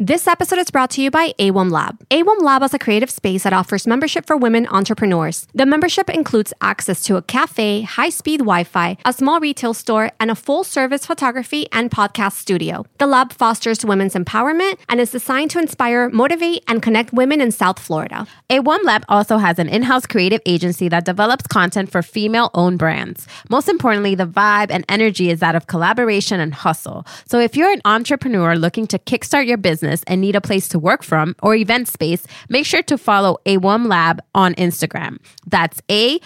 This episode is brought to you by AWOM Lab. AWOM Lab is a creative space that offers membership for women entrepreneurs. The membership includes access to a cafe, high-speed Wi-Fi, a small retail store, and a full-service photography and podcast studio. The lab fosters women's empowerment and is designed to inspire, motivate, and connect women in South Florida. AWOM Lab also has an in-house creative agency that develops content for female-owned brands. Most importantly, the vibe and energy is that of collaboration and hustle. So if you're an entrepreneur looking to kickstart your business, and need a place to work from or event space, make sure to follow AWOM Lab on Instagram. That's AWOM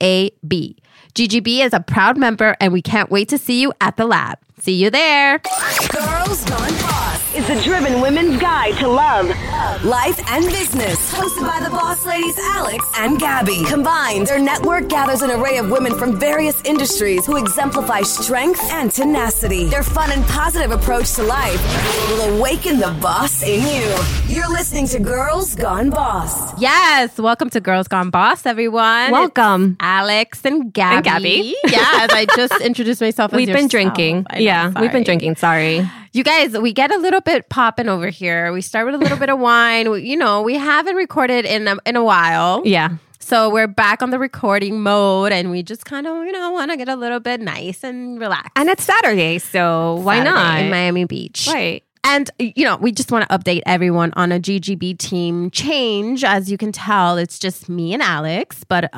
LAB. GGB is a proud member, and we can't wait to see you at the lab. See you there. Girls Gone Boss is a driven women's guide to love, life, and business. Hosted by the boss ladies Alex and Gabby. Combined, their network gathers an array of women from various industries who exemplify strength and tenacity. Their fun and positive approach to life will awaken the boss in you. You're listening to Girls Gone Boss. Yes, welcome to Girls Gone Boss, everyone. Welcome. It's Alex and Gabby. Yes, I just introduced myself as yourself. We've been drinking. Sorry. You guys, we get a little bit popping over here. We start with a little bit of wine. We haven't recorded in a while. Yeah. So we're back on the recording mode, and we just kind of, want to get a little bit nice and relaxed. And it's Saturday, so why not? In Miami Beach. Right. And, we just want to update everyone on a GGB team change. As you can tell, it's just me and Alex. But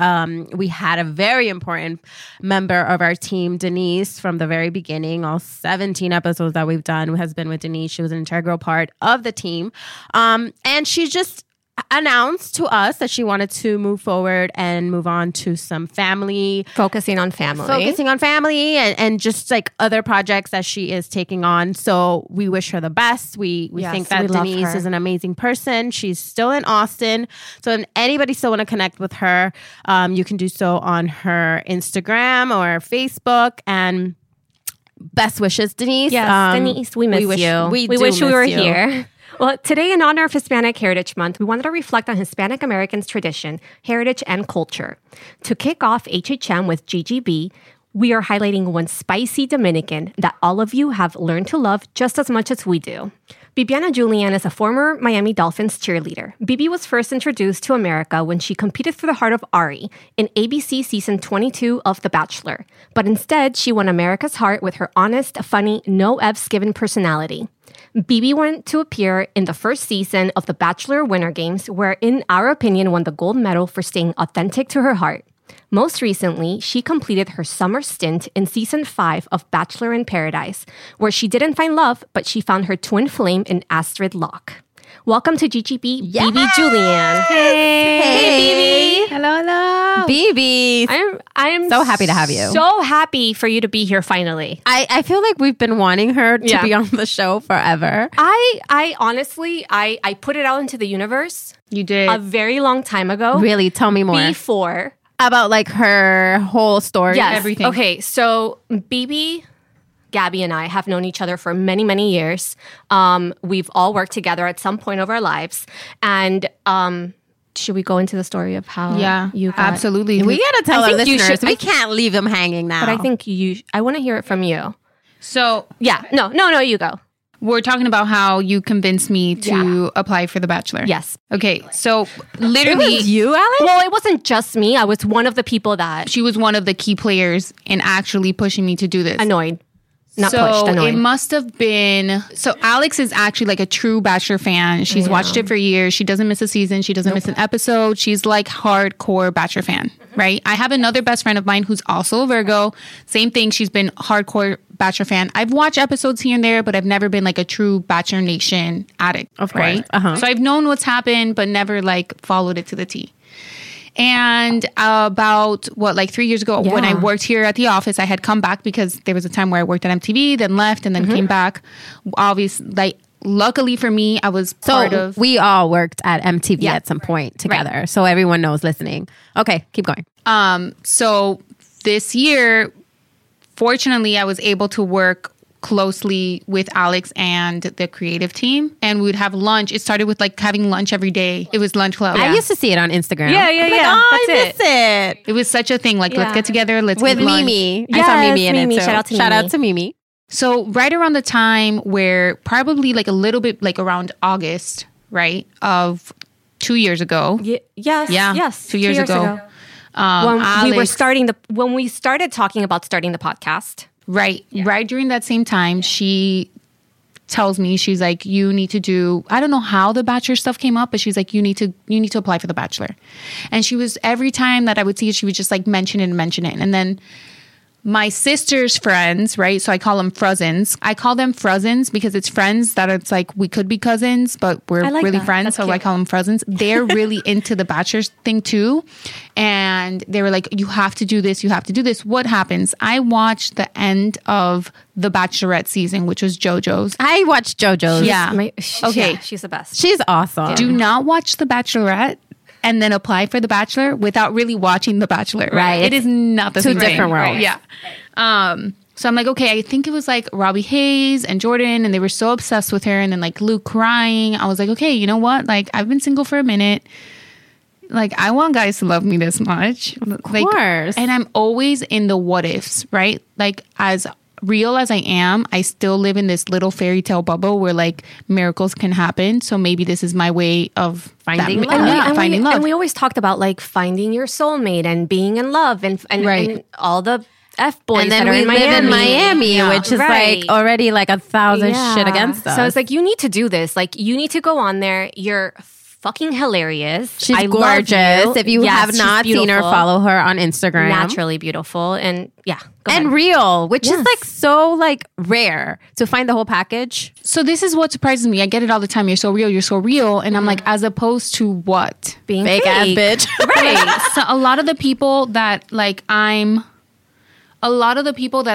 we had a very important member of our team, Denise, from the very beginning. All 17 episodes that we've done has been with Denise. She was an integral part of the team. And she just announced to us that she wanted to move forward and move on to some family. Focusing on family and just like other projects that she is taking on. So we wish her the best. We think that Denise is an amazing person. She's still in Austin. So if anybody still want to connect with her, you can do so on her Instagram or Facebook. And best wishes, Denise. Yes, Denise, we miss you. We wish we were here. Well, today, in honor of Hispanic Heritage Month, we wanted to reflect on Hispanic Americans' tradition, heritage, and culture. To kick off HHM with GGB, we are highlighting one spicy Dominican that all of you have learned to love just as much as we do. Bibiana Julian is a former Miami Dolphins cheerleader. Bibi was first introduced to America when she competed for the heart of Ari in ABC Season 22 of The Bachelor. But instead, she won America's heart with her honest, funny, no F's given personality. Bibi went to appear in the first season of the Bachelor Winter Games, where, in our opinion, won the gold medal for staying authentic to her heart. Most recently, she completed her summer stint in Season 5 of Bachelor in Paradise, where she didn't find love, but she found her twin flame in Astrid Locke. Welcome to GGB, yes! Bibi Julian. Hey, Bibi. Hello. Bibi. I am so happy to have you. So happy for you to be here finally. I feel like we've been wanting her to be on the show forever. I honestly put it out into the universe. You did. A very long time ago. Really? Tell me more. Before. About like her whole story. Yes. And everything. Okay, so Bibi, Gabby, and I have known each other for many, many years. We've all worked together at some point of our lives. And should we go into the story of how you got... Absolutely. We got to tell our listeners. We can't leave them hanging now. But I think I want to hear it from you. So... Yeah. No, you go. We're talking about how you convinced me to apply for The Bachelor. Yes. Okay, so literally... It was you, Alex? Well, it wasn't just me. I was one of the people that... She was one of the key players in actually pushing me to do this. Annoyed. Not so pushed, annoyed. It must have been... So Alex is actually like a true Bachelor fan. She's watched it for years. She doesn't miss a season. She doesn't miss an episode. She's like hardcore Bachelor fan, right? I have another best friend of mine who's also a Virgo. Same thing. She's been hardcore Bachelor fan. I've watched episodes here and there, but I've never been like a true Bachelor Nation addict, of course. Right? Uh-huh. So I've known what's happened, but never like followed it to the T. And about 3 years ago when I worked here at the office, I had come back because there was a time where I worked at MTV, then left, and then came back. Obviously, luckily for me, I was part of... We all worked at MTV at some point together. Right. So everyone knows listening. Okay, keep going. So this year, fortunately, I was able to work closely with Alex and the creative team, and we would have lunch. It started with having lunch every day. It was lunch club. I used to see it on Instagram. I miss it. It was such a thing. Let's get together. Let's with Mimi. Yes, I saw Mimi in it. Shout out to Mimi. So right around the time where probably like a little bit like around August, right, of 2 years ago. Yes. 2 years ago. When we started talking about starting the podcast. Right. Yeah. Right during that same time, she tells me, she's like, you need to do, I don't know how the Bachelor stuff came up, but she's like, you need to apply for the Bachelor. And she was, every time that I would see it, she would just like mention it. And then my sister's friends, right? So I call them Frozens. I call them Frozens because it's friends that it's like, we could be cousins, but we're like really that. Friends. That's so cute. I call them Frozens. They're really into the Bachelor thing too. And they were like, you have to do this. What happens? I watched the end of the Bachelorette season, which was JoJo's. I watched JoJo's. Yeah. She's the best. She's awesome. Do not watch the Bachelorette and then apply for The Bachelor without really watching The Bachelor. Right. It is not the same thing. Two different worlds. Right. Yeah. So I'm like, okay, I think it was like Robbie Hayes and Jordan, and they were so obsessed with her. And then like Luke crying. I was like, okay, you know what? Like, I've been single for a minute. Like, I want guys to love me this much. Of course. And I'm always in the what ifs, right? Like, as real as I am, I still live in this little fairy tale bubble where like miracles can happen. So maybe this is my way of finding love. And we always talked about like finding your soulmate and being in love and all the F boys. And then that are we live in Miami, yeah, which is like already like 1,000 shit against us. So it's like, you need to do this. Like, you need to go on there. You're fucking hilarious. She's gorgeous. If you have not seen her, follow her on Instagram. Naturally beautiful. And yeah. And real, which is like so like rare to find the whole package. So this is what surprises me. I get it all the time. You're so real. And I'm like, as opposed to what? Being fake ass bitch. Right. So a lot of the people that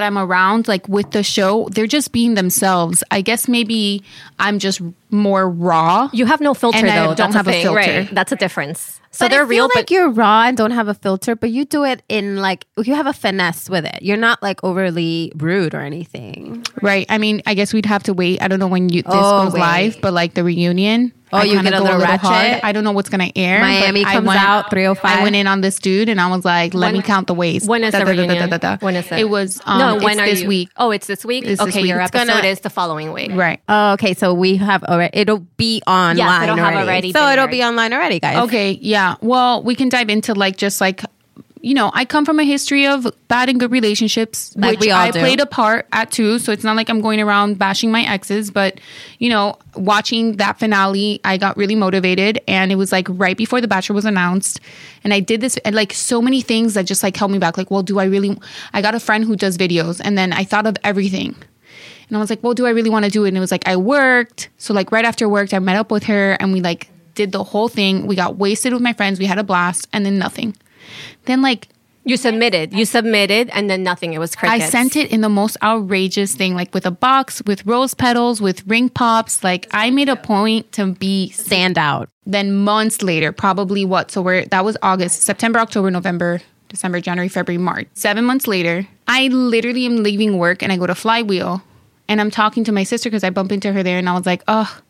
I'm around, like with the show, they're just being themselves. I guess maybe I'm just more raw. You have no filter, and though. I don't have a filter. Right. That's a difference. So they're real, but you're raw and don't have a filter. But you do it in like, you have a finesse with it. You're not like overly rude or anything, right? I mean, I guess we'd have to wait. I don't know when this goes live, but like the reunion. Oh, you get a little hard. I don't know what's going to air. Miami comes out 3:05. I went in on this dude and I was like, let me count the ways. When is the reunion? When is it? It was this week. Oh, it's this week? Okay, your episode is the following week. Right. Oh, okay, so we have already. It'll be online already. So it'll be online already, guys. Okay, yeah. Well, we can dive into like just like, you know, I come from a history of bad and good relationships, which I played a part at too. So it's not like I'm going around bashing my exes, but, you know, watching that finale, I got really motivated. And it was like right before The Bachelor was announced. And I did this and like so many things that just like held me back. Like, well, I got a friend who does videos, and then I thought of everything. And I was like, well, do I really want to do it? And it was like, I worked. So like right after work, I met up with her and we like did the whole thing. We got wasted with my friends. We had a blast, and then nothing. Then like you submitted and then nothing. It was crickets. I sent it in the most outrageous thing, like with a box, with rose petals, with ring pops. Like, I made a point to be stand out. Then months later, probably that was August, September, October, November, December, January, February, March. 7 months later, I literally am leaving work and I go to Flywheel and I'm talking to my sister because I bump into her there, and I was like, oh,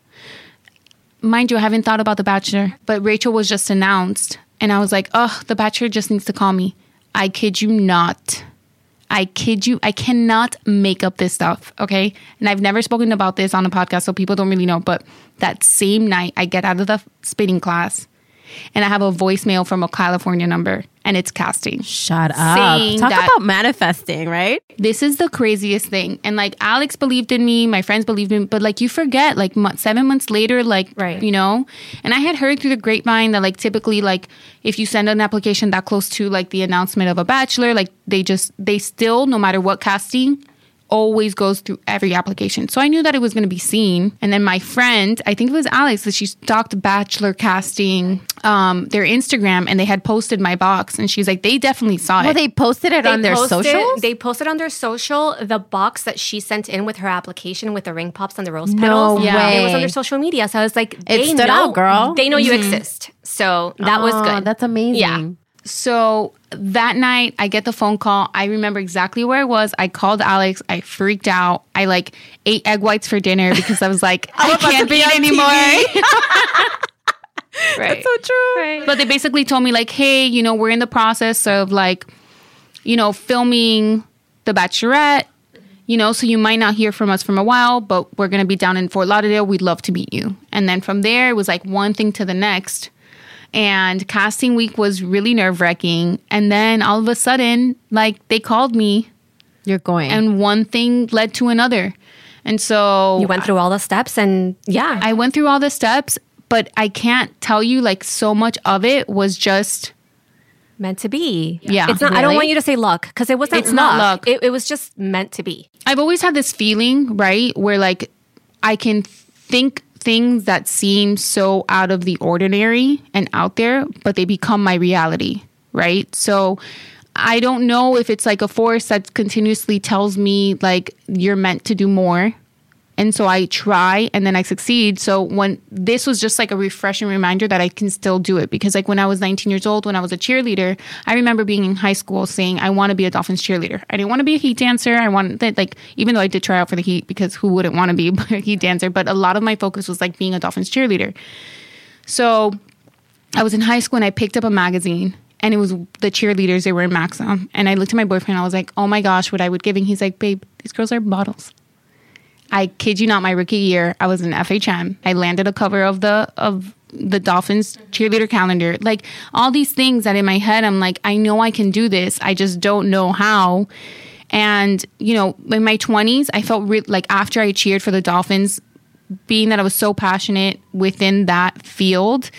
mind you, I haven't thought about The Bachelor, but Rachel was just announced. And I was like, oh, The Bachelor just needs to call me. I kid you not. I cannot make up this stuff, okay? And I've never spoken about this on a podcast, so people don't really know. But that same night, I get out of the spinning class, and I have a voicemail from a California number, and it's casting. Shut up. Talk about manifesting, right? This is the craziest thing. And like, Alex believed in me, my friends believed in me, but like, you forget, like 7 months later, like, right, you know? And I had heard through the grapevine that like, typically, like if you send an application that close to like the announcement of a Bachelor, like they still, no matter what, casting always goes through every application. So I knew that it was going to be seen. And then my friend, I think it was Alex, that she stalked Bachelor casting, their Instagram, and they had posted my box. And she's like, they definitely saw it. Well, they posted it on their socials? They posted on their social the box that she sent in with her application with the ring pops and the rose petals. No way. It was on their social media. So I was like, it stood out, girl. They know you exist. So that was good. That's amazing. Yeah. So that night, I get the phone call. I remember exactly where I was. I called Alex. I freaked out. I like ate egg whites for dinner because I was like, I can't be anymore. Right. That's so true. Right. But they basically told me like, hey, you know, we're in the process of like, you know, filming The Bachelorette. you know, so you might not hear from us from a while, but we're going to be down in Fort Lauderdale. We'd love to meet you. And then from there, it was like one thing to the next. And casting week was really nerve-wracking. And then all of a sudden, like, they called me. You're going. And one thing led to another. And so... You went through all the steps and... Yeah. I went through all the steps, but I can't tell you, like, so much of it was just... meant to be. Yeah. It's not, really? I don't want you to say luck, because it wasn't luck. It was just meant to be. I've always had this feeling, right, where, like, I can think... things that seem so out of the ordinary and out there, but they become my reality, right? So I don't know if it's like a force that continuously tells me like you're meant to do more. And so I try and then I succeed. So when this was just like a refreshing reminder that I can still do it, because like when I was 19 years old, when I was a cheerleader, I remember being in high school saying, I want to be a Dolphins cheerleader. I didn't want to be a Heat dancer. I wanted, like, even though I did try out for the Heat, because who wouldn't want to be a Heat dancer? But a lot of my focus was like being a Dolphins cheerleader. So I was in high school and I picked up a magazine. And it was the cheerleaders, they were in Maxon. And I looked at my boyfriend, I was like, oh my gosh, what I would give. And he's like, babe, these girls are bottles. I kid you not, my rookie year, I was in FHM. I landed a cover of the Dolphins cheerleader calendar. Like, all these things that in my head, I'm like, I know I can do this. I just don't know how. And, you know, in my 20s, I felt like after I cheered for the Dolphins, being that I was so passionate within that field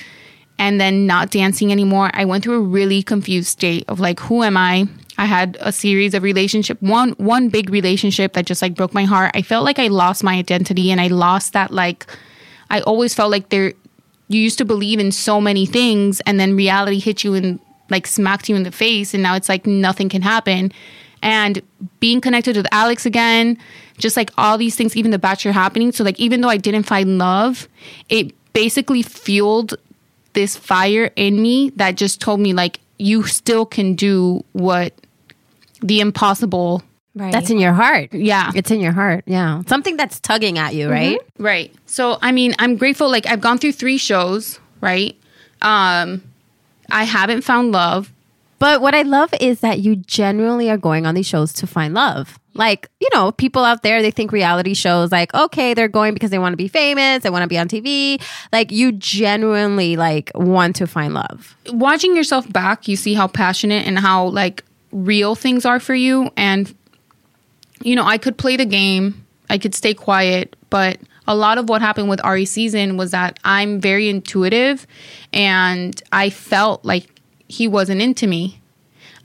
and then not dancing anymore, I went through a really confused state of like, who am I? I had a series of relationships, one big relationship that just like broke my heart. I felt like I lost my identity and I lost that, like, I always felt like there, you used to believe in so many things and then reality hit you and like smacked you in the face, and now it's like nothing can happen. And being connected with Alex again, just like all these things, even The Bachelor happening. So like even though I didn't find love, it basically fueled this fire in me that just told me like, you still can do what the impossible. Right. That's in your heart. Yeah. It's in your heart. Yeah. Something that's tugging at you, right? Mm-hmm. Right. So, I mean, I'm grateful. Like, I've gone through 3 shows, right? I haven't found love. But what I love is that you generally are going on these shows to find love. Like, you know, people out there, they think reality shows, like, okay, they're going because they want to be famous, they want to be on TV. Like, you genuinely, like, want to find love. Watching yourself back, you see how passionate and how, like, real things are for you. And, you know, I could play the game, I could stay quiet, but a lot of what happened with Ari's season was that I'm very intuitive and I felt like he wasn't into me.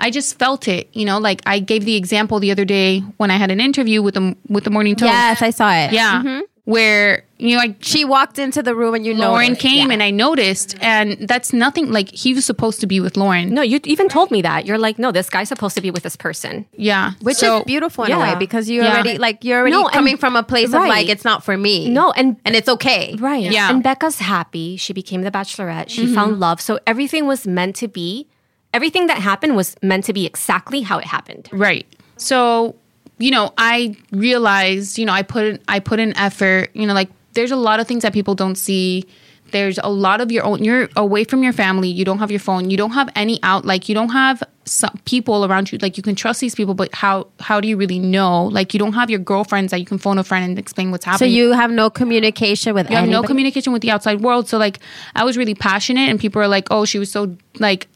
I just felt it, you know, like I gave the example the other day when I had an interview with the Morning Toast. Yes, I saw it. Yeah. Mm-hmm. Where, you know, she walked into the room and you know Lauren came, yeah, and I noticed, and that's nothing, like, he was supposed to be with Lauren. No, you even told me that. You're like, no, this guy's supposed to be with this person. Yeah. Which is beautiful in a way, because you already, like, you're already coming from a place of like, it's not for me. No, and it's okay. Right. Yeah. And Becca's happy. She became the Bachelorette. She found love. So everything was meant to be. Everything that happened was meant to be exactly how it happened. Right. So, you know, I realized, you know, I put in effort, you know, like there's a lot of things that people don't see. There's a lot of your own, you're away from your family. You don't have your phone. You don't have any out, like you don't have some people around you. Like you can trust these people, but how do you really know? Like you don't have your girlfriends that you can phone a friend and explain what's happening. So you have no communication with anybody. You have no communication with the outside world. So like I was really passionate and people are like, oh, she was so like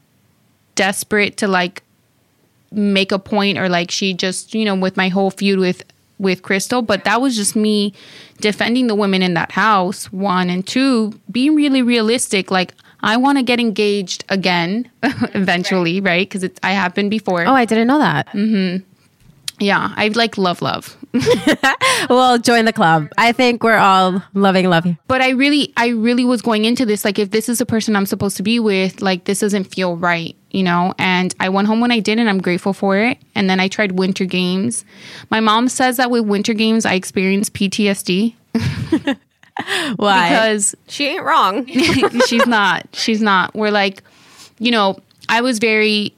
desperate to like make a point, or like she just, you know, with my whole feud with Crystal. But that was just me defending the women in that house, 1, and 2, being really realistic. Like I want to get engaged again eventually, right? Because I have been before. Oh, I didn't know that. Mm-hmm. Yeah, I like love. Well, join the club. I think we're all loving love. But I really was going into this like, if this is the person I'm supposed to be with, like this doesn't feel right, you know? And I went home when I did, and I'm grateful for it. And then I tried Winter Games. My mom says that with Winter Games, I experienced PTSD. Why? Because she ain't wrong. She's not. We're like, you know, I was very...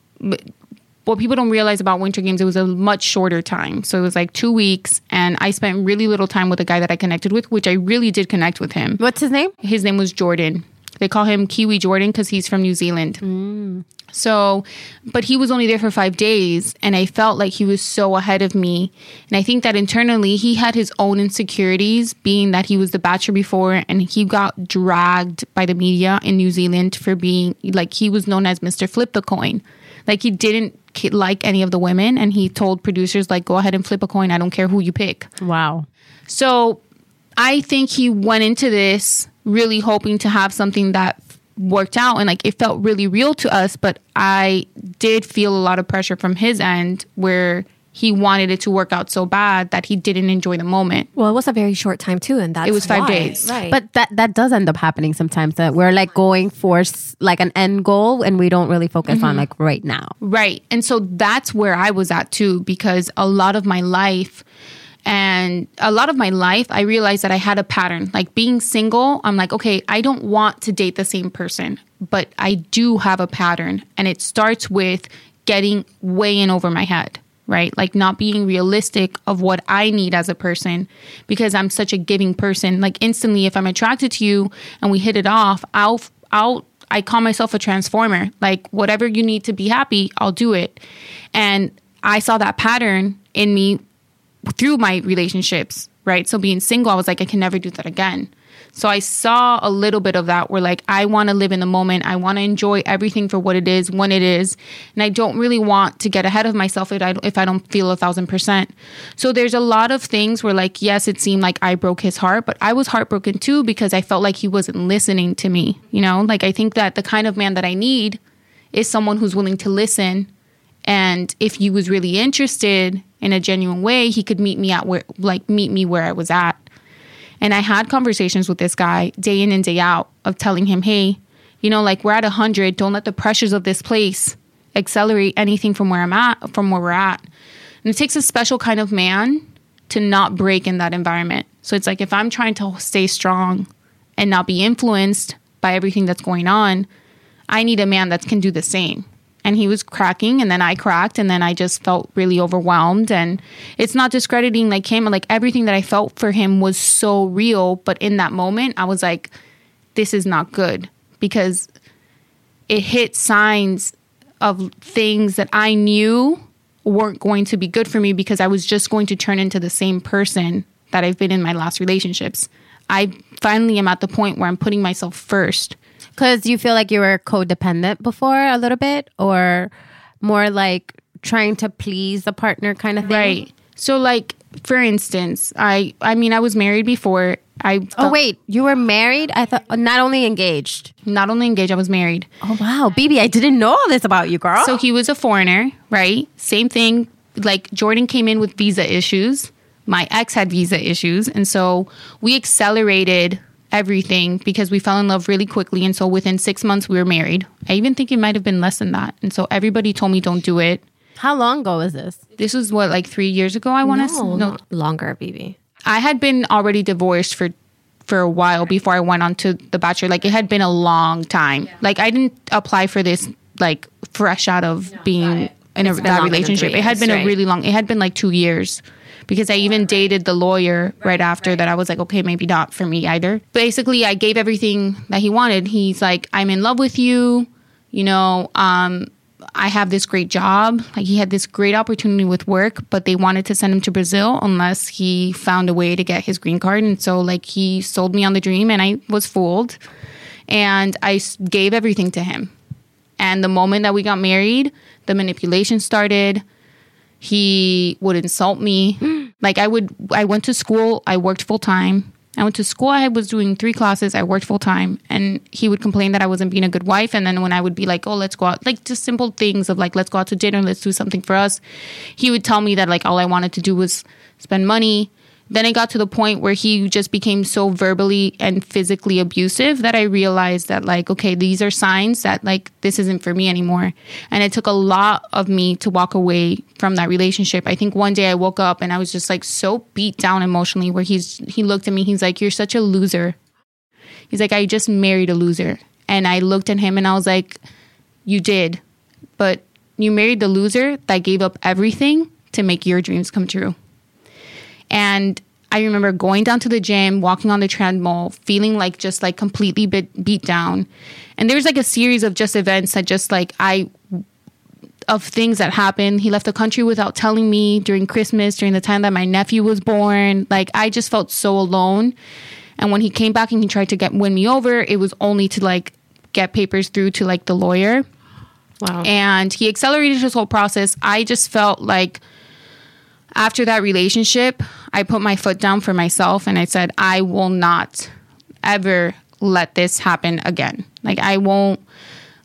What people don't realize about Winter Games, it was a much shorter time. So it was like 2 weeks, and I spent really little time with a guy that I connected with, which I really did connect with him. What's his name? His name was Jordan. They call him Kiwi Jordan because he's from New Zealand. Mm. So, but he was only there for 5 days, and I felt like he was so ahead of me. And I think that internally he had his own insecurities, being that he was the Bachelor before, and he got dragged by the media in New Zealand for being, like, he was known as Mr. Flip the Coin. Like, he didn't like any of the women, and he told producers, like, go ahead and flip a coin. I don't care who you pick. Wow. So I think he went into this really hoping to have something that worked out, and like it felt really real to us, but I did feel a lot of pressure from his end where he wanted it to work out so bad that he didn't enjoy the moment. Well, it was a very short time too, and that's it was five why. Days. Right. But that does end up happening sometimes, that we're like going for like an end goal and we don't really focus on like right now. Right. And so that's where I was at too, because a lot of my life, I realized that I had a pattern. Like being single, I'm like, okay, I don't want to date the same person, but I do have a pattern. And it starts with getting way in over my head, right? Like not being realistic of what I need as a person, because I'm such a giving person. Like instantly, if I'm attracted to you and we hit it off, I call myself a transformer. Like whatever you need to be happy, I'll do it. And I saw that pattern in me through my relationships, right? So being single, I was like, I can never do that again. So I saw a little bit of that where like, I want to live in the moment. I want to enjoy everything for what it is, when it is. And I don't really want to get ahead of myself if I don't feel 1,000%. So there's a lot of things where like, yes, it seemed like I broke his heart, but I was heartbroken too, because I felt like he wasn't listening to me. You know, like I think that the kind of man that I need is someone who's willing to listen. And if he was really interested in a genuine way, he could meet me where I was at. And I had conversations with this guy day in and day out of telling him, hey, you know, like we're at 100. Don't let the pressures of this place accelerate anything from where we're at. And it takes a special kind of man to not break in that environment. So it's like if I'm trying to stay strong and not be influenced by everything that's going on, I need a man that can do the same. And he was cracking, and then I cracked, and then I just felt really overwhelmed. And it's not discrediting like him, like everything that I felt for him was so real. But in that moment, I was like, this is not good, because it hit signs of things that I knew weren't going to be good for me, because I was just going to turn into the same person that I've been in my last relationships. I finally am at the point where I'm putting myself first. Because you feel like you were codependent before a little bit, or more like trying to please a partner kind of thing? Right. So like, for instance, I mean, I was married before. Oh, wait. You were married? I thought not only engaged. Not only engaged, I was married. Oh, wow. Baby, I didn't know all this about you, girl. So he was a foreigner, right? Same thing. Like Jordan came in with visa issues. My ex had visa issues. And so we accelerated everything because we fell in love really quickly, and so within 6 months we were married. I even think it might have been less than that. And so everybody told me don't do it. How long ago is this? This was what, like 3 years ago? I want to no, longer, baby. I had been already divorced for a while before I went on to The Bachelor. Like it had been a long time. Yeah. Like I didn't apply for this like fresh out of being in that relationship. It had been a really long. It had been like 2 years. Because I even dated the lawyer right after that. I was like, okay, maybe not for me either. Basically, I gave everything that he wanted. He's like, I'm in love with you. You know, I have this great job. Like he had this great opportunity with work, but they wanted to send him to Brazil unless he found a way to get his green card. And so like he sold me on the dream, and I was fooled. And I gave everything to him. And the moment that we got married, the manipulation started. He would insult me. Like I went to school. I worked full time. I went to school. I was doing 3 classes. I worked full time. And he would complain that I wasn't being a good wife. And then when I would be like, oh, let's go out, like just simple things of like, let's go out to dinner. Let's do something for us. He would tell me that like all I wanted to do was spend money. Then it got to the point where he just became so verbally and physically abusive that I realized that like, okay, these are signs that like this isn't for me anymore. And it took a lot of me to walk away from that relationship. I think one day I woke up and I was just like so beat down emotionally, where he looked at me. He's like, you're such a loser. He's like, I just married a loser. And I looked at him and I was like, you did, but you married the loser that gave up everything to make your dreams come true. And I I remember going down to the gym, walking on the treadmill, feeling like just like completely beat down. And there's like a series of just events that just like of things that happened. He left the country without telling me during Christmas, during the time that my nephew was born. Like, I just felt so alone. And when he came back and he tried to win me over, it was only to like get papers through to like the lawyer. Wow. And he accelerated his whole process. I just felt like after that relationship, I put my foot down for myself and I said, I will not ever let this happen again. Like, I won't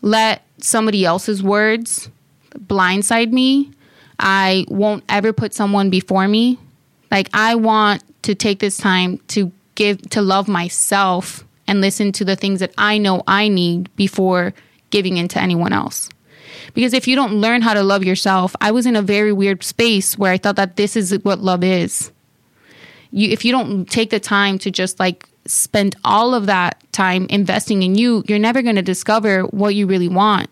let somebody else's words blindside me. I won't ever put someone before me. Like, I want to take this time to love myself and listen to the things that I know I need before giving in to anyone else. Because if you don't learn how to love yourself, I was in a very weird space where I thought that this is what love is. If you don't take the time to just like spend all of that time investing in you, you're never going to discover what you really want.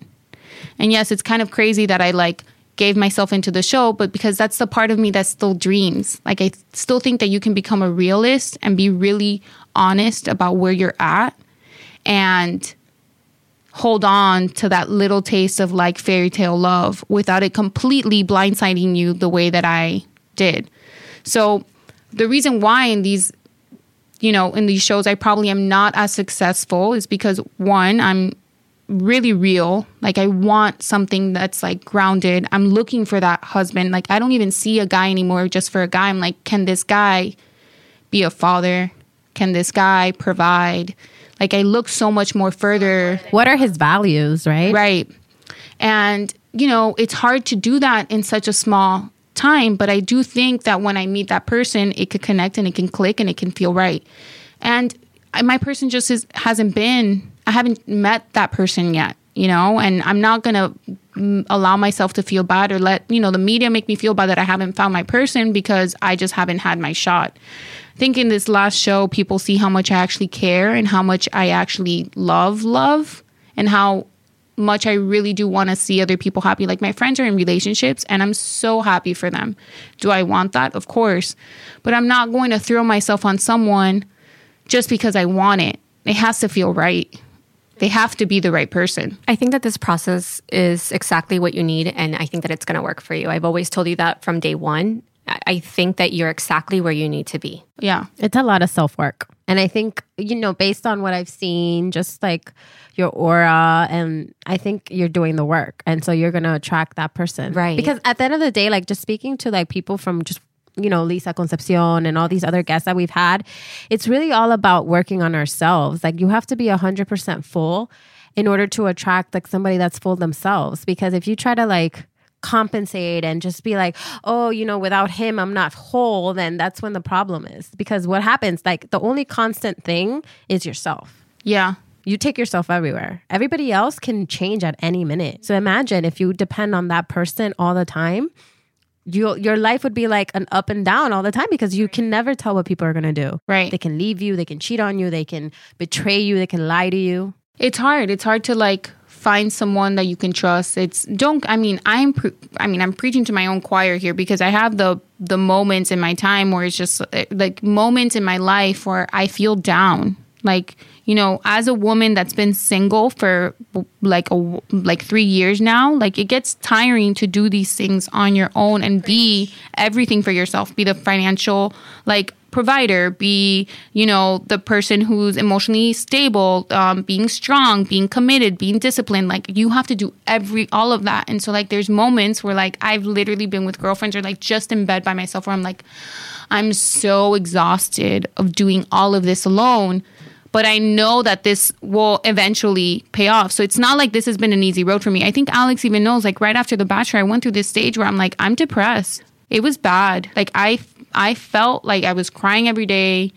And yes, it's kind of crazy that I like gave myself into the show, but because that's the part of me that still dreams. Like, I still think that you can become a realist and be really honest about where you're at and hold on to that little taste of like fairy tale love without it completely blindsiding you the way that I did. So the reason why in these shows I probably am not as successful is because, one, I'm really real. Like, I want something that's like grounded. I'm looking for that husband. Like, I don't even see a guy anymore just for a guy. I'm like, can this guy be a father? Can this guy provide? Like, I look so much more further. What are his values, right? Right. And, it's hard to do that in such a small time. But I do think that when I meet that person, it could connect and it can click and it can feel right. And my person just I haven't met that person yet, and I'm not going to allow myself to feel bad or let, the media make me feel bad that I haven't found my person because I just haven't had my shot. I think in this last show, people see how much I actually care and how much I actually love and how much I really do want to see other people happy. Like, my friends are in relationships and I'm so happy for them. Do I want that? Of course. But I'm not going to throw myself on someone just because I want it. It has to feel right. They have to be the right person. I think that this process is exactly what you need, and I think that it's going to work for you. I've always told you that from day one. I think that you're exactly where you need to be. Yeah. It's a lot of self-work. And I think, based on what I've seen, just like your aura, and I think you're doing the work. And so you're going to attract that person. Right. Because at the end of the day, like, just speaking to like people from just, Lisa Concepcion and all these other guests that we've had, it's really all about working on ourselves. Like, you have to be 100% full in order to attract like somebody that's full themselves. Because if you try to like compensate and just be like, oh, without him, I'm not whole, then that's when the problem is. Because what happens, like, the only constant thing is yourself. Yeah. You take yourself everywhere. Everybody else can change at any minute. So imagine if you depend on that person all the time, your life would be like an up and down all the time because you can never tell what people are going to do. Right. They can leave you, they can cheat on you, they can betray you, they can lie to you. It's hard. It's hard to like find someone that you can trust. I'm preaching to my own choir here because I have the moments in my time where it's just like moments in my life where I feel down. Like, as a woman that's been single for like 3 years now, like, it gets tiring to do these things on your own and be everything for yourself, be the financial like provider, be, the person who's emotionally stable, being strong, being committed, being disciplined. Like, you have to do all of that. And so like there's moments where like I've literally been with girlfriends or like just in bed by myself where I'm like, I'm so exhausted of doing all of this alone, but I know that this will eventually pay off. So it's not like this has been an easy road for me. I think Alex even knows, like, right after The Bachelor, I went through this stage where I'm like, I'm depressed. It was bad. Like, I felt like I was crying every day.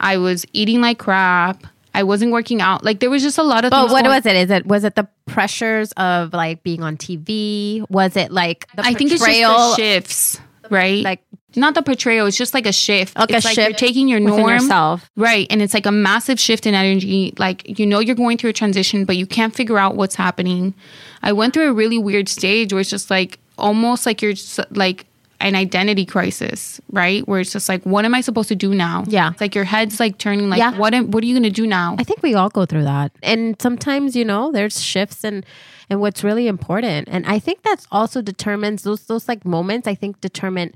I was eating like crap. I wasn't working out. Like, there was just a lot of things. But what was it? Was it the pressures of like being on TV? Was it like the portrayal? I think it's just the shifts, right? Like, not the portrayal. It's just like a shift. Like, it's a like shift. You're taking your norm. Yourself. Right. And it's like a massive shift in energy. Like, you're going through a transition, but you can't figure out what's happening. I went through a really weird stage where it's just like almost like you're just like, an identity crisis, right? Where it's just like, what am I supposed to do now? Yeah. It's like your head's like turning like, what are you going to do now? I think we all go through that. And sometimes, you know, there's shifts and what's really important. And I think that's also determines those like moments, I think determine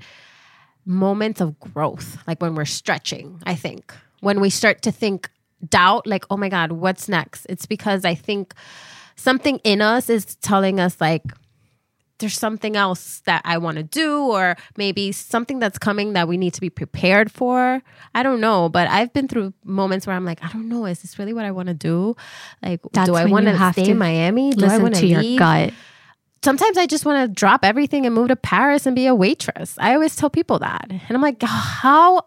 moments of growth. Like when we're stretching, I think. When we start to think doubt, like, oh my God, what's next? It's because I think something in us is telling us like, there's something else that I want to do, or maybe something that's coming that we need to be prepared for. I don't know, but I've been through moments where I'm like, I don't know, is this really what I want to do? Like, do I want to stay in Miami? Do I want to leave? Listen to your gut. Sometimes I just want to drop everything and move to Paris and be a waitress. I always tell people that. And I'm like, how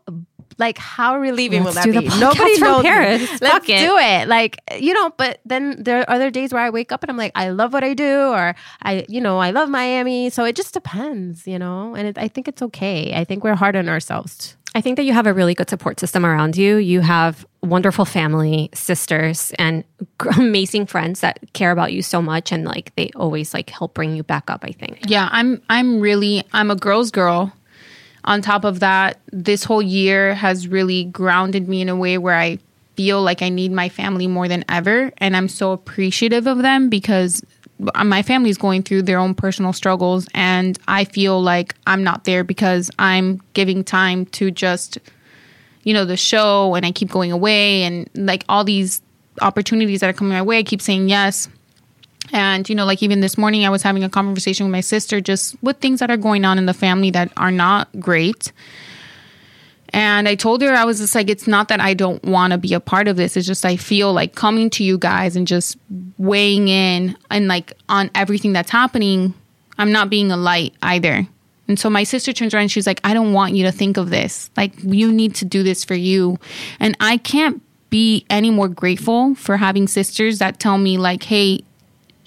relieving will that be? Nobody knows Paris. Let's do it. Like, you know, but then there are other days where I wake up and I'm like, I love what I do, or I love Miami. So it just depends, you know, and I think it's okay. I think we're hard on ourselves. I think that you have a really good support system around you. You have wonderful family, sisters, and amazing friends that care about you so much, and like they always like help bring you back up, I think. Yeah, I'm a girl's girl. On top of that, this whole year has really grounded me in a way where I feel like I need my family more than ever. And I'm so appreciative of them because my family is going through their own personal struggles. And I feel like I'm not there because I'm giving time to just, you know, the show, and I keep going away and like all these opportunities that are coming my way. I keep saying yes. And, you know, like even this morning, I was having a conversation with my sister just with things that are going on in the family that are not great. And I told her, I was just like, it's not that I don't want to be a part of this. It's just I feel like coming to you guys and just weighing in and like on everything that's happening, I'm not being a light either. And so my sister turns around and she's like, I don't want you to think of this. Like, you need to do this for you. And I can't be any more grateful for having sisters that tell me like, hey,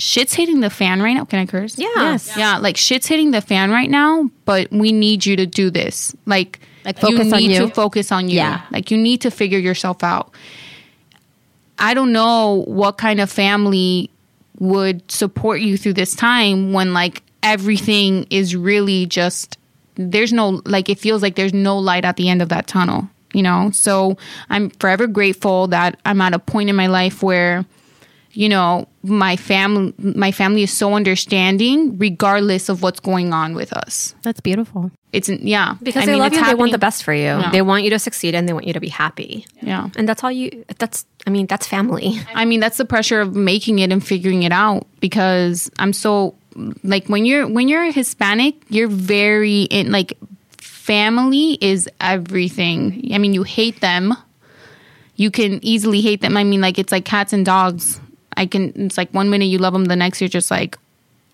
shit's hitting the fan right now. Can I curse? Yeah. Yes. Yeah. Like, shit's hitting the fan right now, but we need you to do this. Like you need to focus on you. Yeah. Like, you need to figure yourself out. I don't know what kind of family would support you through this time when like everything is really just, there's no, like, it feels like there's no light at the end of that tunnel, you know? So I'm forever grateful that I'm at a point in my life where, you know, my family is so understanding regardless of what's going on with us. That's beautiful. Because they love you. They want the best for you. Yeah. They want you to succeed and they want you to be happy. Yeah. And that's family. I mean, that's the pressure of making it and figuring it out, because I'm so like when you're Hispanic, you're very in like family is everything. I mean, you hate them. You can easily hate them. I mean, like it's like cats and dogs. It's like one minute you love them, the next you're just like,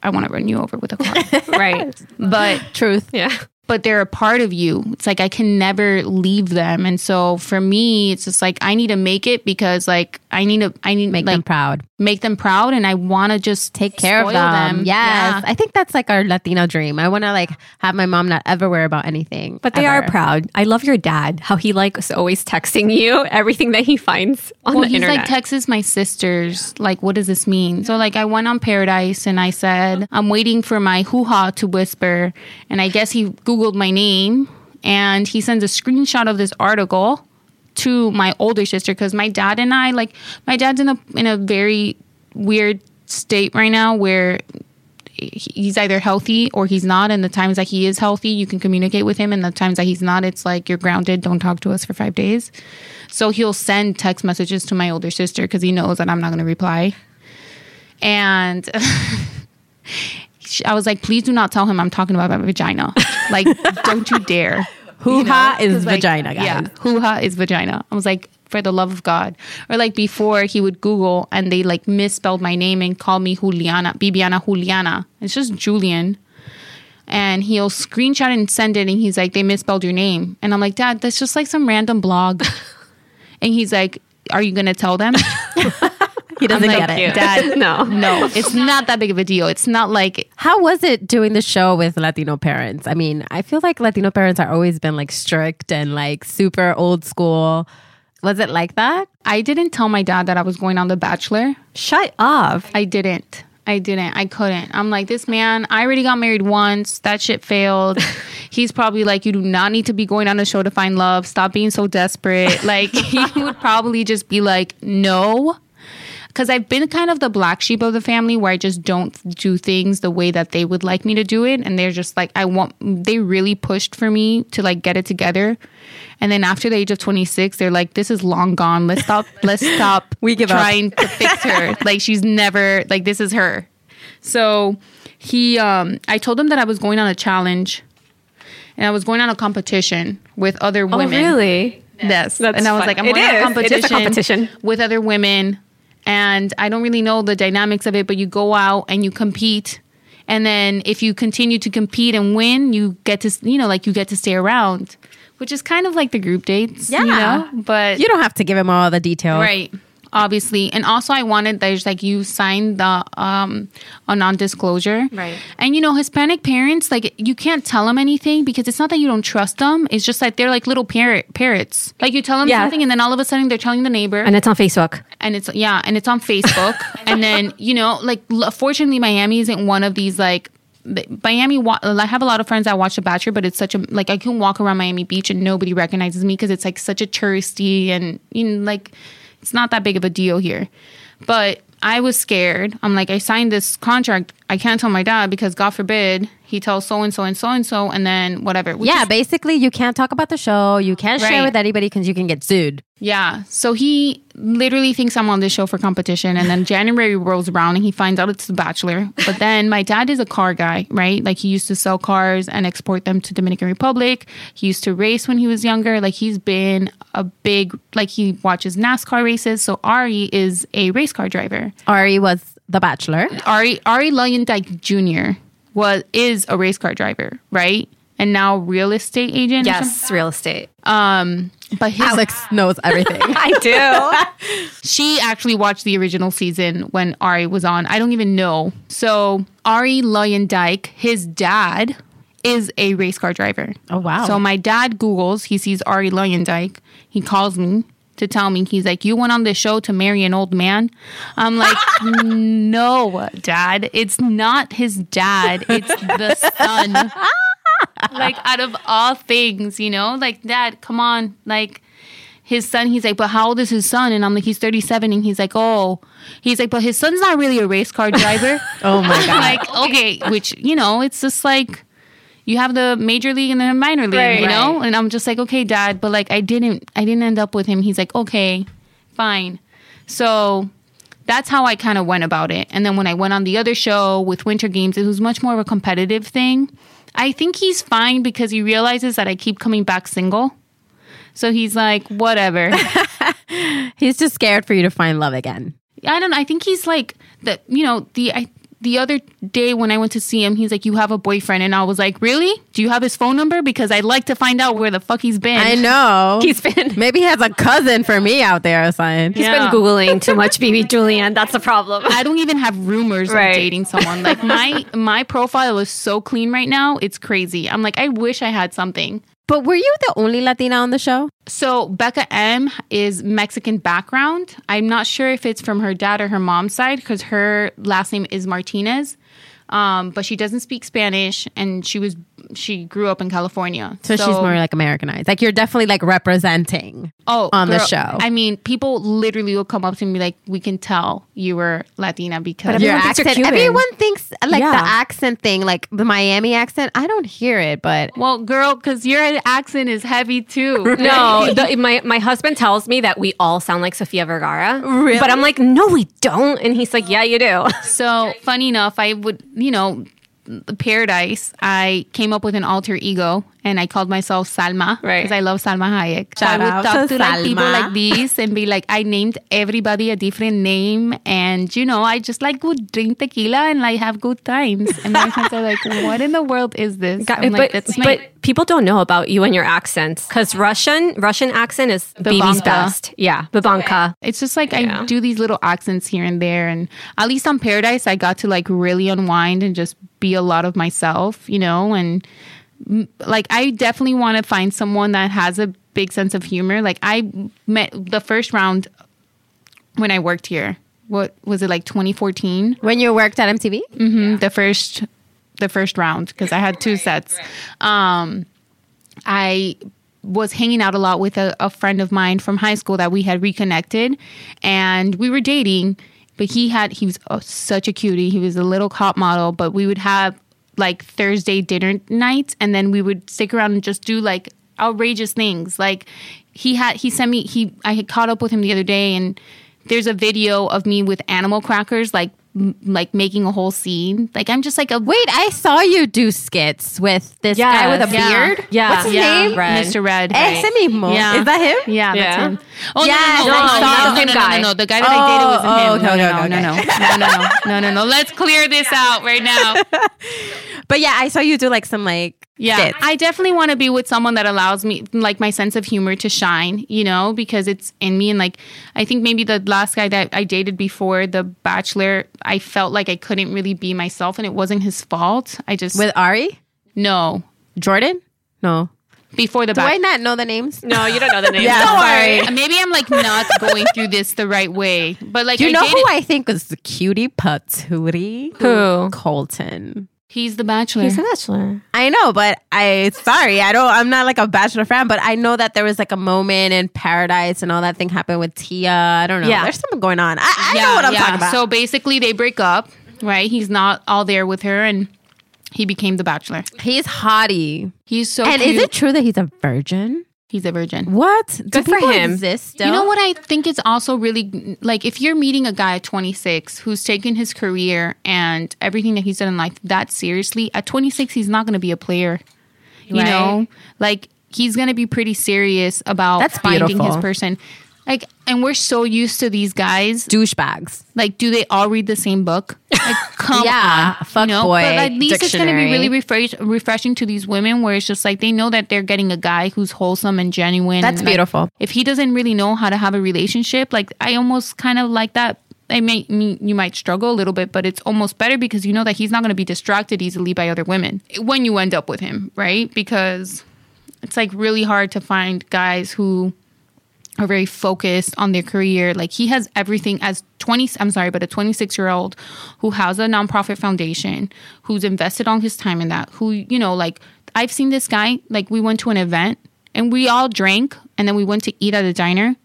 I want to run you over with a car. Right. But truth. Yeah. But they're a part of you. It's like I can never leave them. And so for me, it's just like I need to make it, because like I need to make them proud. Make them proud, and I want to just take care of them. Yes. Yeah. I think that's like our Latino dream. I want to like have my mom not ever worry about anything. But they are proud. I love your dad, how he like is always texting you everything that he finds on the internet. Well, he's like texts my sisters. Yeah. Like, what does this mean? So like I went on Paradise and I said, I'm waiting for my hoo-ha to whisper. And I guess he Googled my name, and he sends a screenshot of this article to my older sister, because my dad and I, like, my dad's in a very weird state right now where he's either healthy or he's not, and the times that he is healthy you can communicate with him, and the times that he's not, it's like, you're grounded, don't talk to us for 5 days. So he'll send text messages to my older sister because he knows that I'm not going to reply. And I was like, please do not tell him I'm talking about my vagina. Like, don't you dare. Hoo-ha, you know, is like, vagina, guys. Yeah, hoo-ha is vagina. I was like, for the love of God. Or like before, he would Google and they like misspelled my name and called me Bibiana Juliana. It's just Julian. And he'll screenshot and send it, and he's like, they misspelled your name. And I'm like, Dad, that's just like some random blog. And he's like, are you going to tell them? He doesn't like, get it. Dad, no. It's not that big of a deal. It's not like... How was it doing the show with Latino parents? I mean, I feel like Latino parents are always been like strict and like super old school. Was it like that? I didn't tell my dad that I was going on The Bachelor. Shut up. I didn't. I didn't. I couldn't. I'm like, this man, I already got married once. That shit failed. He's probably like, you do not need to be going on a show to find love. Stop being so desperate. Like, he would probably just be like, no. Because I've been kind of the black sheep of the family where I just don't do things the way that they would like me to do it. And they're just like, they really pushed for me to like get it together. And then after the age of 26, they're like, this is long gone. Let's stop we give trying up. To fix her. Like, she's never, like, this is her. So I told him that I was going on a challenge and I was going on a competition with other women. Oh, really? Yes. That's and I was fun. Like, I'm it going is. On a competition with other women. And I don't really know the dynamics of it, but you go out and you compete. And then if you continue to compete and win, you get to, you know, like you get to stay around, which is kind of like the group dates, yeah. You know, but you don't have to give him all the details. Right. Obviously. And also I wanted, there's like, you signed the a non-disclosure. Right. And, you know, Hispanic parents, like, you can't tell them anything because it's not that you don't trust them. It's just like they're like little parrots. Like, you tell them something and then all of a sudden they're telling the neighbor. And it's on Facebook. And it's on Facebook. And then, you know, like, fortunately, Miami isn't one of these, like, Miami, I have a lot of friends that watch The Bachelor, but it's such a, like, I can walk around Miami Beach and nobody recognizes me because it's like such a touristy and, you know, like, it's not that big of a deal here. But I was scared. I'm like, I signed this contract. I can't tell my dad because God forbid he tells so-and-so and so-and-so and then whatever. Yeah, basically you can't talk about the show. You can't share with anybody because you can get sued. Yeah. So he literally thinks I'm on this show for competition. And then January rolls around and he finds out it's The Bachelor. But then my dad is a car guy, right? Like, he used to sell cars and export them to Dominican Republic. He used to race when he was younger. Like, he's been a big, like, he watches NASCAR races. So Ari is a race car driver. Ari was The Bachelor. Ari Luyendyk Jr. is a race car driver, right? And now real estate agent. Yes, real estate. But Alex knows everything. I do. She actually watched the original season when Ari was on. I don't even know. So Ari Luyendyk, his dad is a race car driver. Oh, wow. So my dad Googles, he sees Ari Luyendyk. He calls me to tell me. He's like, you went on this show to marry an old man? I'm like, no, Dad. It's not his dad. It's the son. Like, out of all things, you know, like, Dad, come on. Like, his son, he's like, but how old is his son? And I'm like, he's 37. And he's like, oh. He's like, but his son's not really a race car driver. Oh, my God. Like, okay. Which, you know, it's just like, you have the major league and then a minor league, you know? And I'm just like, okay, Dad. But, like, I didn't end up with him. He's like, okay, fine. So that's how I kind of went about it. And then when I went on the other show with Winter Games, it was much more of a competitive thing. I think he's fine because he realizes that I keep coming back single. So he's like, whatever. He's just scared for you to find love again. I don't know. I think he's like, the other day when I went to see him, he's like, you have a boyfriend. And I was like, really? Do you have his phone number? Because I'd like to find out where the fuck he's been. I know. He's been. Maybe he has a cousin for me out there or something. He's been Googling too much, Bibi Julian. That's the problem. I don't even have rumors of dating someone. Like, my profile is so clean right now. It's crazy. I'm like, I wish I had something. But were you the only Latina on the show? So Becca M is Mexican background. I'm not sure if it's from her dad or her mom's side because her last name is Martinez. But she doesn't speak Spanish and she grew up in California. So she's more like Americanized. Like, you're definitely like representing on the show. I mean, people literally will come up to me like, we can tell you were Latina because your accent. Everyone thinks like the accent thing, like the Miami accent. I don't hear it, but. Well, girl, because your accent is heavy too. No, my husband tells me that we all sound like Sofia Vergara. Really? But I'm like, no, we don't. And he's like, yeah, you do. So funny enough, I would, you know, Paradise, I came up with an alter ego and I called myself Salma because I love Salma Hayek. So I would talk to like people like these and be like, I named everybody a different name and, you know, I just like would drink tequila and like have good times. And my friends are like, what in the world is this? I'm like, but people don't know about you and your accents because Russian accent is Bibi's best. Yeah, Bibianka. It's just like I do these little accents here and there, and at least on Paradise, I got to like really unwind and just be a lot of myself, you know, and like, I definitely want to find someone that has a big sense of humor. Like, I met the first round when I worked here. what was it, like 2014? When you worked at MTV? Mm-hmm. Yeah. The first round, because I had two right, sets. Right. I was hanging out a lot with a friend of mine from high school that we had reconnected, and we were dating, but he was such a cutie. He was a little cop model, but we would have like Thursday dinner nights, and then we would stick around and just do like outrageous things. Like I had caught up with him the other day, and there's a video of me with animal crackers, like making a whole scene. Like I'm just like, wait, I saw you do skits with this guy with a beard. Yeah, what's his name? Red. Mr. Red. Right. Yeah. Is that him? Yeah, that's him. Oh yeah, no, the guy that I dated wasn't him. No. Let's clear this out right now. But yeah, I saw you do like some like. Yeah, I definitely want to be with someone that allows me, like, my sense of humor to shine, you know, because it's in me. And, like, I think maybe the last guy that I dated before The Bachelor, I felt like I couldn't really be myself, and it wasn't his fault. I just... With Ari? No. Jordan? No. Before the Bachelor. Do I not know the names? No, you don't know the names. Yeah, sorry. Maybe I'm, like, not going through this the right way. But, like, do you know who I think was the cutie patootie? Who? Colton. He's the Bachelor. He's the Bachelor. I know, but I'm not like a Bachelor fan, but I know that there was like a moment in Paradise and all that thing happened with Tia. I don't know. Yeah. There's something going on. I know what I'm talking about. So basically they break up, right? He's not all there with her, and he became the Bachelor. He's hottie. He's so and cute. Is it true that he's a virgin? He's a virgin. What? Good for him. Exist still? You know what I think is also really, like, if you're meeting a guy at 26 who's taken his career and everything that he's done in life that seriously, at 26 he's not going to be a player. You right. know? Like, he's going to be pretty serious about That's finding beautiful. His person. Like, and we're so used to these guys. Douchebags. Like, do they all read the same book? Like, come on. Fuck, you know? Boy. But at least dictionary. It's going to be really refreshing to these women, where it's just like, they know that they're getting a guy who's wholesome and genuine. That's and beautiful. Like, if he doesn't really know how to have a relationship, like, I almost kind of like that. I mean, you might struggle a little bit, but it's almost better because you know that he's not going to be distracted easily by other women when you end up with him, right? Because it's, like, really hard to find guys who... are very focused on their career. Like, he has everything but a 26-year-old who has a nonprofit foundation, who's invested all his time in that, who, you know, like, I've seen this guy, like, we went to an event and we all drank and then we went to eat at a diner.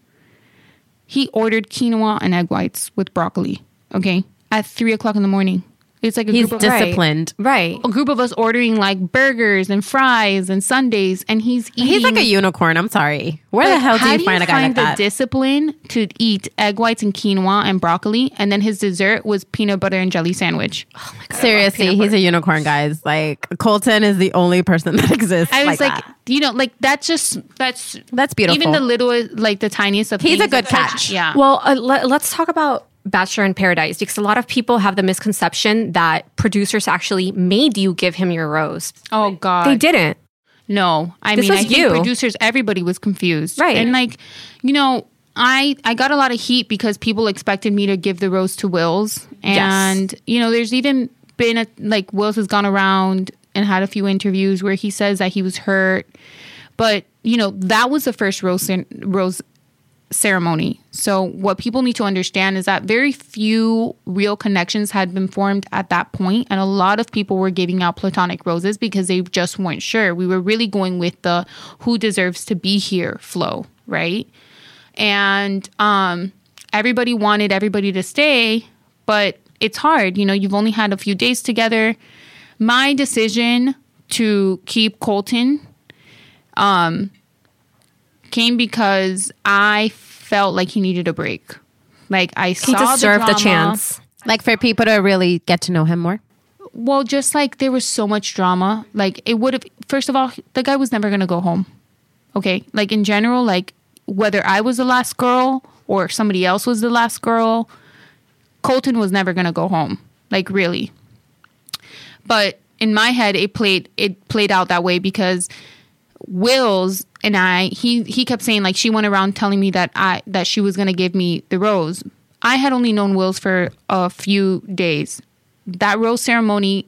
He ordered quinoa and egg whites with broccoli, okay, at 3:00 in the morning. It's like he's disciplined. Right. A group of us ordering like burgers and fries and sundaes, and he's eating. He's like a unicorn. I'm sorry. Where the hell do you find a guy like that? How do you find the discipline to eat egg whites and quinoa and broccoli? And then his dessert was peanut butter and jelly sandwich. Oh my God. Seriously, he's a unicorn, guys. Like, Colton is the only person that exists. I was like, you know, like, that's beautiful. Even the little, like, the tiniest of things. He's a good catch. Yeah. Well, let's talk about Bachelor in Paradise, because a lot of people have the misconception that producers actually made you give him your rose. Oh God, they didn't. No, I think producers, everybody was confused, right? And like, you know, I got a lot of heat because people expected me to give the rose to Wills, and yes. You know, there's even been like Wills has gone around and had a few interviews where he says that he was hurt, but you know, that was the first rose ceremony. So what people need to understand is that very few real connections had been formed at that point, and a lot of people were giving out platonic roses because they just weren't sure. We were really going with the who deserves to be here flow, right? And everybody wanted everybody to stay, but it's hard. You know, you've only had a few days together. My decision to keep Colton came because I felt like he needed a break. Like, I saw the drama. He deserved the chance. Like, for people to really get to know him more? Well, just like there was so much drama. Like, it would have... First of all, the guy was never going to go home. Okay? Like, in general, like, whether I was the last girl or somebody else was the last girl, Colton was never going to go home. Like, really. But in my head, it played out that way because... Wills and I, he kept saying, like, she went around telling me that she was going to give me the rose. I had only known Wills for a few days. That rose ceremony,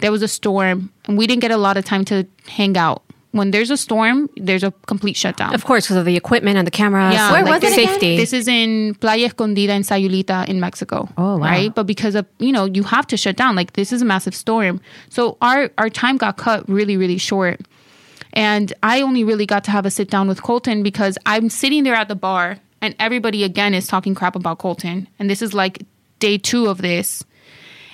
there was a storm, and we didn't get a lot of time to hang out. when there's a storm, there's a complete shutdown. Of course, because of the equipment and the cameras. Yeah, where was it again? Safety. This is in Playa Escondida in Sayulita in Mexico. Oh, wow. Right? But because of, you know, you have to shut down. Like, this is a massive storm. So our time got cut really, really short. And I only really got to have a sit down with Colton because I'm sitting there at the bar and everybody, again, is talking crap about Colton. And this is like day two of this.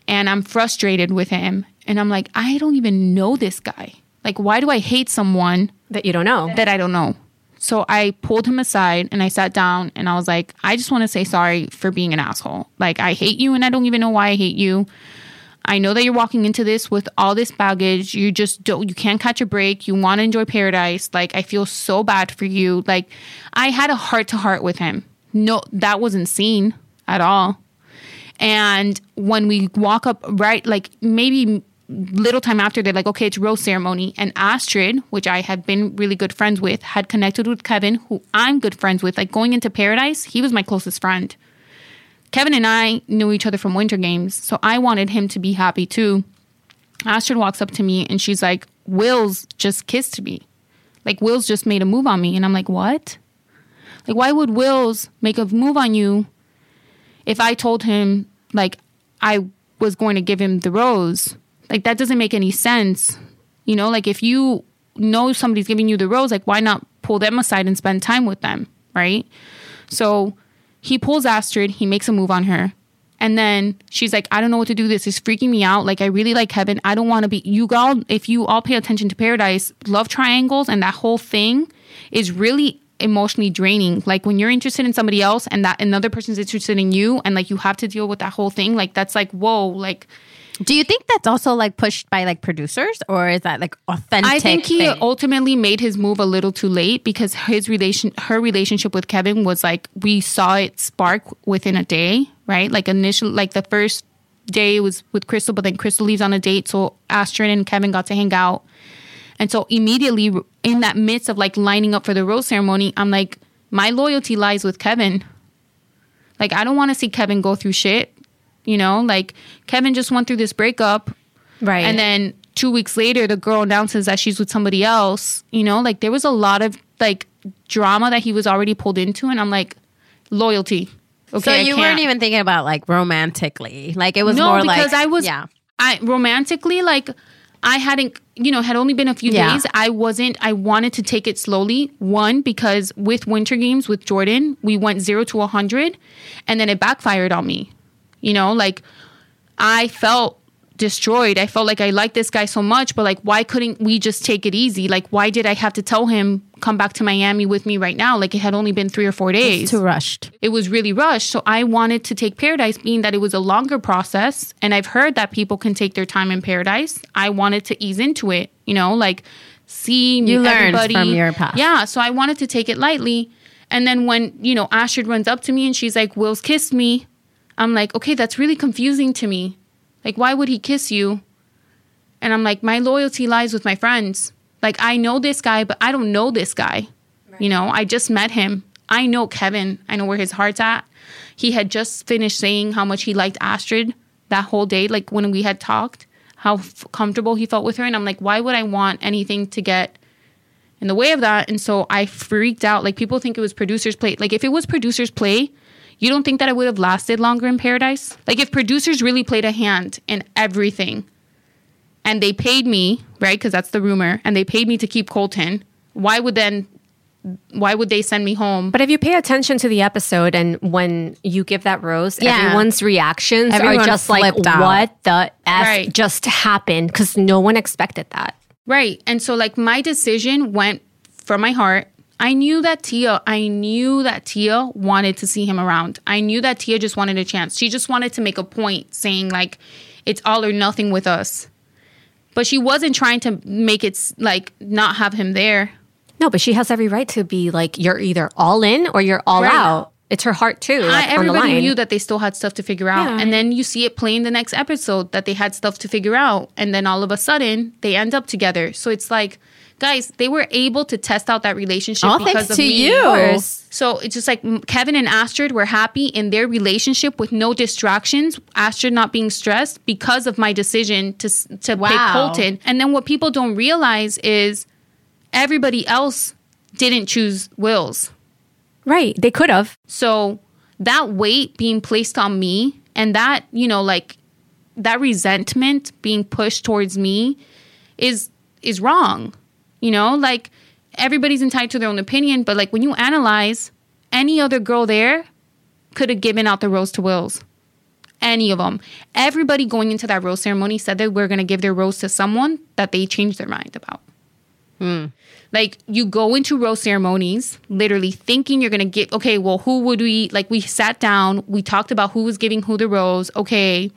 And I'm frustrated with him. And I'm like, I don't even know this guy. Like, why do I hate someone that you don't know? That I don't know. So I pulled him aside and I sat down and I was like, I just want to say sorry for being an asshole. Like, I hate you and I don't even know why I hate you. I know that you're walking into this with all this baggage. You just don't, you can't catch a break. You want to enjoy paradise. Like, I feel so bad for you. Like, I had a heart to heart with him. No, that wasn't seen at all. And when we walk up, right, like maybe little time after, they're like, okay, it's rose ceremony. And Astrid, which I had been really good friends with, had connected with Kevin, who I'm good friends with. Like, going into paradise, he was my closest friend. Kevin and I knew each other from Winter Games, so I wanted him to be happy too. Astrid walks up to me and she's like, Wills just kissed me. Like, Wills just made a move on me. And I'm like, what? Like, why would Wills make a move on you if I told him, like, I was going to give him the rose? Like, that doesn't make any sense. You know, like, if you know somebody's giving you the rose, like, why not pull them aside and spend time with them, right? So he pulls Astrid, he makes a move on her. And then she's like, I don't know what to do. This is freaking me out. Like, I really like Kevin. I don't want to be, you all, if you all pay attention to Paradise, love triangles and that whole thing is really emotionally draining. Like, when you're interested in somebody else and that another person's interested in you and, like, you have to deal with that whole thing, like, that's like, whoa, like. Do you think that's also, like, pushed by, like, producers, or is that, like, authentic? I think he ultimately made his move a little too late because her relationship with Kevin was, like, we saw it spark within a day, right? Like, initial, like, the first day was with Crystal, but then Crystal leaves on a date, so Astrid and Kevin got to hang out. And so immediately in that midst of, like, lining up for the rose ceremony, I'm like, my loyalty lies with Kevin. Like, I don't want to see Kevin go through shit. You know, like, Kevin just went through this breakup. Right. And then 2 weeks later, the girl announces that she's with somebody else. You know, like, there was a lot of, like, drama that he was already pulled into. And I'm like, loyalty. Okay, so you weren't even thinking about, like, romantically. Like, it was more like. No, because I was. Yeah. Romantically, like, I hadn't, you know, had only been a few days. I wanted to take it slowly. One, because with Winter Games, with Jordan, we went 0 to 100. And then it backfired on me. You know, like, I felt destroyed. I felt like I liked this guy so much, but, like, why couldn't we just take it easy? Like, why did I have to tell him, come back to Miami with me right now? Like, it had only been 3 or 4 days. It's too rushed. It was really rushed. So I wanted to take Paradise, being that it was a longer process. And I've heard that people can take their time in Paradise. I wanted to ease into it, you know, like, see you everybody. Learned from your past. Yeah. So I wanted to take it lightly. And then when, you know, Astrid runs up to me and she's like, Will's kissed me. I'm like, okay, that's really confusing to me. Like, why would he kiss you? And I'm like, my loyalty lies with my friends. Like, I know this guy, but I don't know this guy. Right. You know, I just met him. I know Kevin. I know where his heart's at. He had just finished saying how much he liked Astrid that whole day, like, when we had talked, how comfortable he felt with her. And I'm like, why would I want anything to get in the way of that? And so I freaked out. Like, people think it was producers' play. Like, if it was producers' play, you don't think that I would have lasted longer in Paradise? Like, if producers really played a hand in everything and they paid me, right, because that's the rumor, and they paid me to keep Colton, why would they send me home? But if you pay attention to the episode and when you give that rose, everyone's reactions are just like, what the F just happened? Because no one expected that. Right. And so, like, my decision went from my heart. I knew that Tia wanted to see him around. I knew that Tia just wanted a chance. She just wanted to make a point saying, like, it's all or nothing with us. But she wasn't trying to make it, like, not have him there. No, but she has every right to be like, you're either all in or you're all out. It's her heart, too. Like, everybody knew that they still had stuff to figure out. Yeah. And then you see it playing the next episode that they had stuff to figure out. And then all of a sudden, they end up together. So it's like, guys, they were able to test out that relationship because of me. All thanks to you. So it's just like Kevin and Astrid were happy in their relationship with no distractions, Astrid not being stressed because of my decision to pick Colton. And then what people don't realize is everybody else didn't choose Wills. Right. They could have. So that weight being placed on me and that, you know, like that resentment being pushed towards me is wrong. You know, like everybody's entitled to their own opinion. But like when you analyze, any other girl there could have given out the rose to Wills. Any of them. Everybody going into that rose ceremony said that we're going to give their rose to someone that they changed their mind about. Mm. Like, you go into rose ceremonies literally thinking you're going to get, okay, well, who would we, like, we sat down, we talked about who was giving who the rose, okay,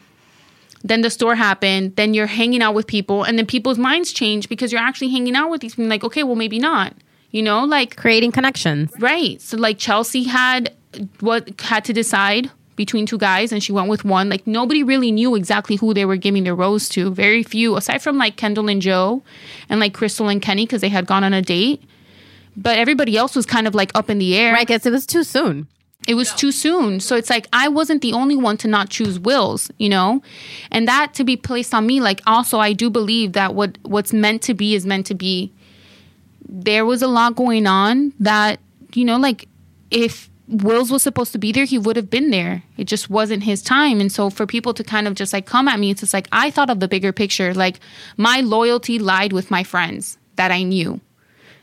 then the store happened, then you're hanging out with people, and then people's minds change because you're actually hanging out with these people, like, okay, well, maybe not, you know, like... Creating connections. Right. So, like, Chelsea had to decide between two guys, and she went with one. Like, nobody really knew exactly who they were giving their rose to. Very few, aside from, like, Kendall and Joe and, like, Crystal and Kenny, because they had gone on a date. But everybody else was kind of, like, up in the air. Right, I guess it was too soon. It was too soon. So it's like, I wasn't the only one to not choose Wills, you know? And that to be placed on me, like, also, I do believe that what's meant to be is meant to be. There was a lot going on that, you know, like, if... Wills was supposed to be there, he would have been there. It just wasn't his time. And so for people to kind of just like come at me, it's just like, I thought of the bigger picture. Like, my loyalty lied with my friends that I knew.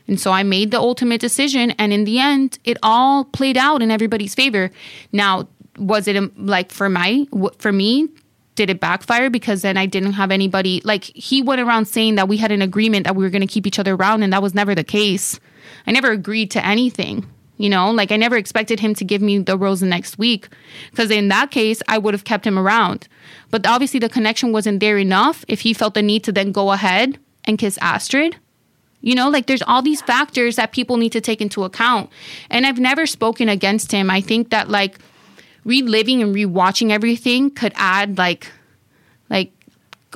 And so I made the ultimate decision. And in the end, it all played out in everybody's favor. Now, was it like for me, did it backfire? Because then I didn't have anybody, like, he went around saying that we had an agreement that we were going to keep each other around. And that was never the case. I never agreed to anything. You know, like, I never expected him to give me the rose the next week, because in that case, I would have kept him around. But obviously, the connection wasn't there enough if he felt the need to then go ahead and kiss Astrid. You know, like, there's all these factors that people need to take into account. And I've never spoken against him. I think that, like, reliving and rewatching everything could add, like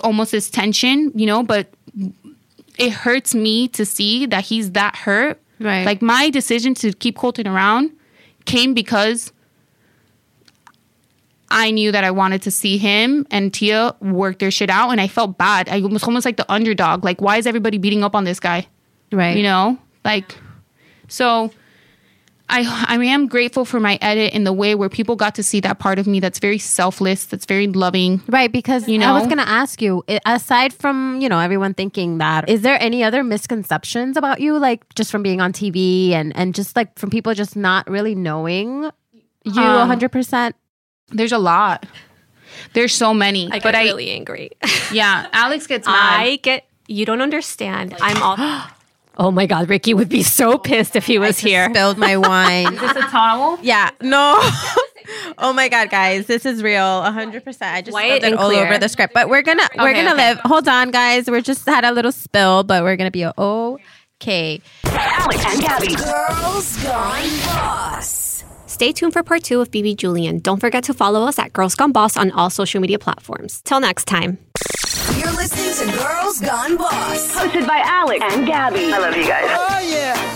almost this tension, you know, but it hurts me to see that he's that hurt. Right. Like, my decision to keep Colton around came because I knew that I wanted to see him and Tia work their shit out. And I felt bad. I was almost like the underdog. Like, why is everybody beating up on this guy? Right. You know? Like, so I am grateful for my edit in the way where people got to see that part of me that's very selfless, that's very loving. Right, because, you know, I was going to ask you, aside from, you know, everyone thinking that, is there any other misconceptions about you, like, just from being on TV and just, like, from people just not really knowing you 100%? There's a lot. There's so many. I get really angry. Yeah, Alex gets mad. You don't understand. Like, I'm all... Oh my God, Ricky would be so pissed if he was here. I spilled my wine. Is this a towel? Yeah. No. Oh my God, guys, this is real. 100%. I just spilled it all over the script. But we're gonna live. Hold on, guys. We just had a little spill, but we're gonna be okay. Alex and Gabby. Girls Gone Boss. Stay tuned for part 2 of Bibi Julian. Don't forget to follow us at Girls Gone Boss on all social media platforms. Till next time. You're listening to Girls Gone Boss, hosted by Alex and Gabby. I love you guys. Oh, yeah.